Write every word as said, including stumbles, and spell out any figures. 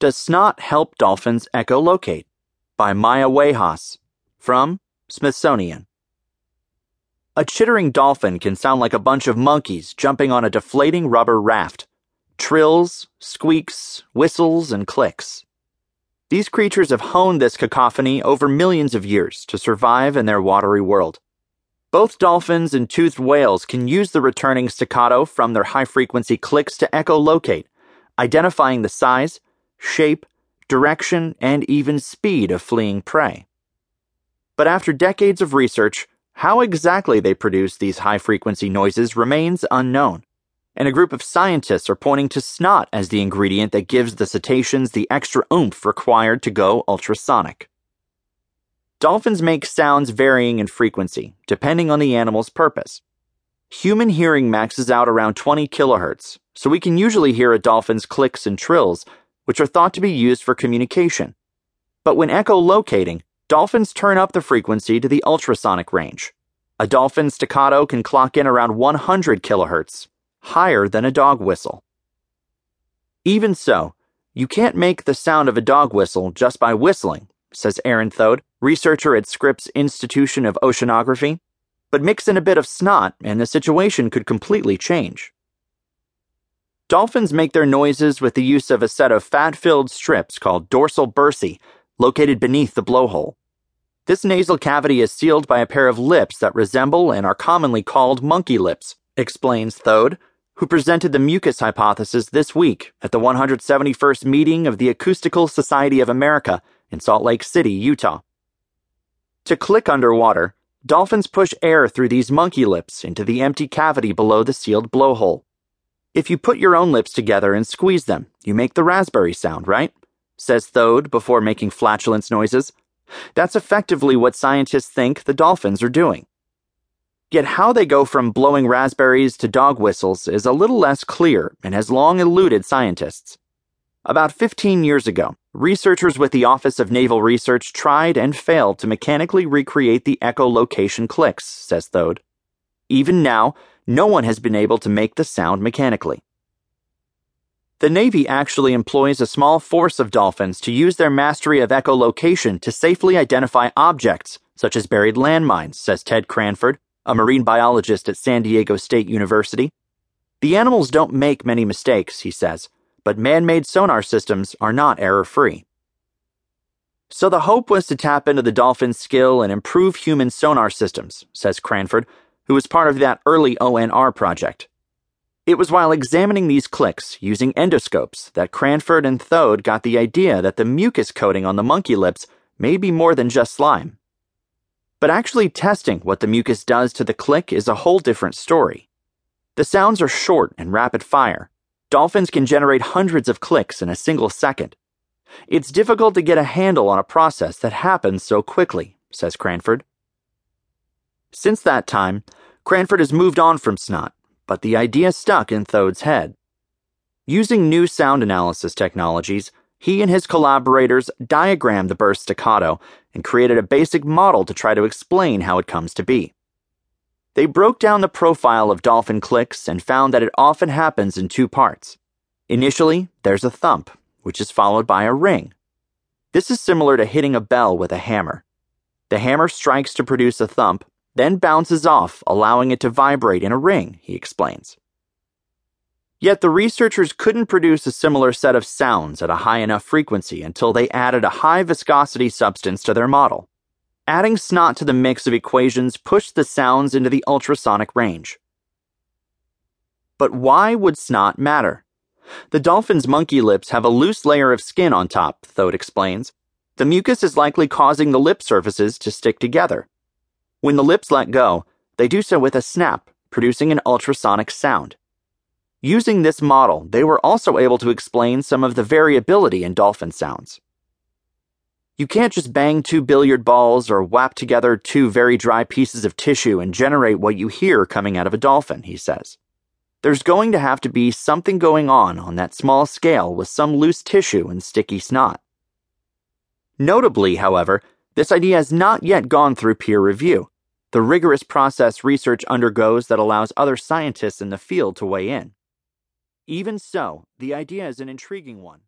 Does Snot Help Dolphins Echolocate? By Maya Wei-Haas, from Smithsonian. A chittering dolphin can sound like a bunch of monkeys jumping on a deflating rubber raft. Trills, squeaks, whistles, and clicks. These creatures have honed this cacophony over millions of years to survive in their watery world. Both dolphins and toothed whales can use the returning staccato from their high-frequency clicks to echolocate, identifying the size, shape, direction, and even speed of fleeing prey. But after decades of research, how exactly they produce these high-frequency noises remains unknown, and a group of scientists are pointing to snot as the ingredient that gives the cetaceans the extra oomph required to go ultrasonic. Dolphins make sounds varying in frequency, depending on the animal's purpose. Human hearing maxes out around twenty kilohertz, so we can usually hear a dolphin's clicks and trills, which are thought to be used for communication. But when echolocating, dolphins turn up the frequency to the ultrasonic range. A dolphin staccato can clock in around one hundred kilohertz, higher than a dog whistle. Even so, you can't make the sound of a dog whistle just by whistling, says Aaron Thode, researcher at Scripps Institution of Oceanography, but mix in a bit of snot and the situation could completely change. Dolphins make their noises with the use of a set of fat-filled strips called dorsal bursae, located beneath the blowhole. This nasal cavity is sealed by a pair of lips that resemble and are commonly called monkey lips, explains Thode, who presented the mucus hypothesis this week at the one hundred seventy-first meeting of the Acoustical Society of America in Salt Lake City, Utah. To click underwater, dolphins push air through these monkey lips into the empty cavity below the sealed blowhole. If you put your own lips together and squeeze them, you make the raspberry sound, right? Says Thode before making flatulence noises. That's effectively what scientists think the dolphins are doing. Yet how they go from blowing raspberries to dog whistles is a little less clear and has long eluded scientists. About fifteen years ago, researchers with the Office of Naval Research tried and failed to mechanically recreate the echolocation clicks, says Thode. Even now, no one has been able to make the sound mechanically. The Navy actually employs a small force of dolphins to use their mastery of echolocation to safely identify objects, such as buried landmines, says Ted Cranford, a marine biologist at San Diego State University. The animals don't make many mistakes, he says, but man-made sonar systems are not error-free. So the hope was to tap into the dolphin's skill and improve human sonar systems, says Cranford, who was part of that early O N R project. It was while examining these clicks using endoscopes that Cranford and Thode got the idea that the mucus coating on the monkey lips may be more than just slime. But actually testing what the mucus does to the click is a whole different story. The sounds are short and rapid fire. Dolphins can generate hundreds of clicks in a single second. It's difficult to get a handle on a process that happens so quickly, says Cranford. Since that time, Cranford has moved on from snot, but the idea stuck in Thode's head. Using new sound analysis technologies, he and his collaborators diagrammed the burst staccato and created a basic model to try to explain how it comes to be. They broke down the profile of dolphin clicks and found that it often happens in two parts. Initially, there's a thump, which is followed by a ring. This is similar to hitting a bell with a hammer. The hammer strikes to produce a thump, then bounces off, allowing it to vibrate in a ring, he explains. Yet the researchers couldn't produce a similar set of sounds at a high enough frequency until they added a high viscosity substance to their model. Adding snot to the mix of equations pushed the sounds into the ultrasonic range. But why would snot matter? The dolphin's monkey lips have a loose layer of skin on top, Thode explains. The mucus is likely causing the lip surfaces to stick together. When the lips let go, they do so with a snap, producing an ultrasonic sound. Using this model, they were also able to explain some of the variability in dolphin sounds. You can't just bang two billiard balls or whap together two very dry pieces of tissue and generate what you hear coming out of a dolphin, he says. There's going to have to be something going on on that small scale with some loose tissue and sticky snot. Notably, however, this idea has not yet gone through peer review, the rigorous process research undergoes that allows other scientists in the field to weigh in. Even so, the idea is an intriguing one.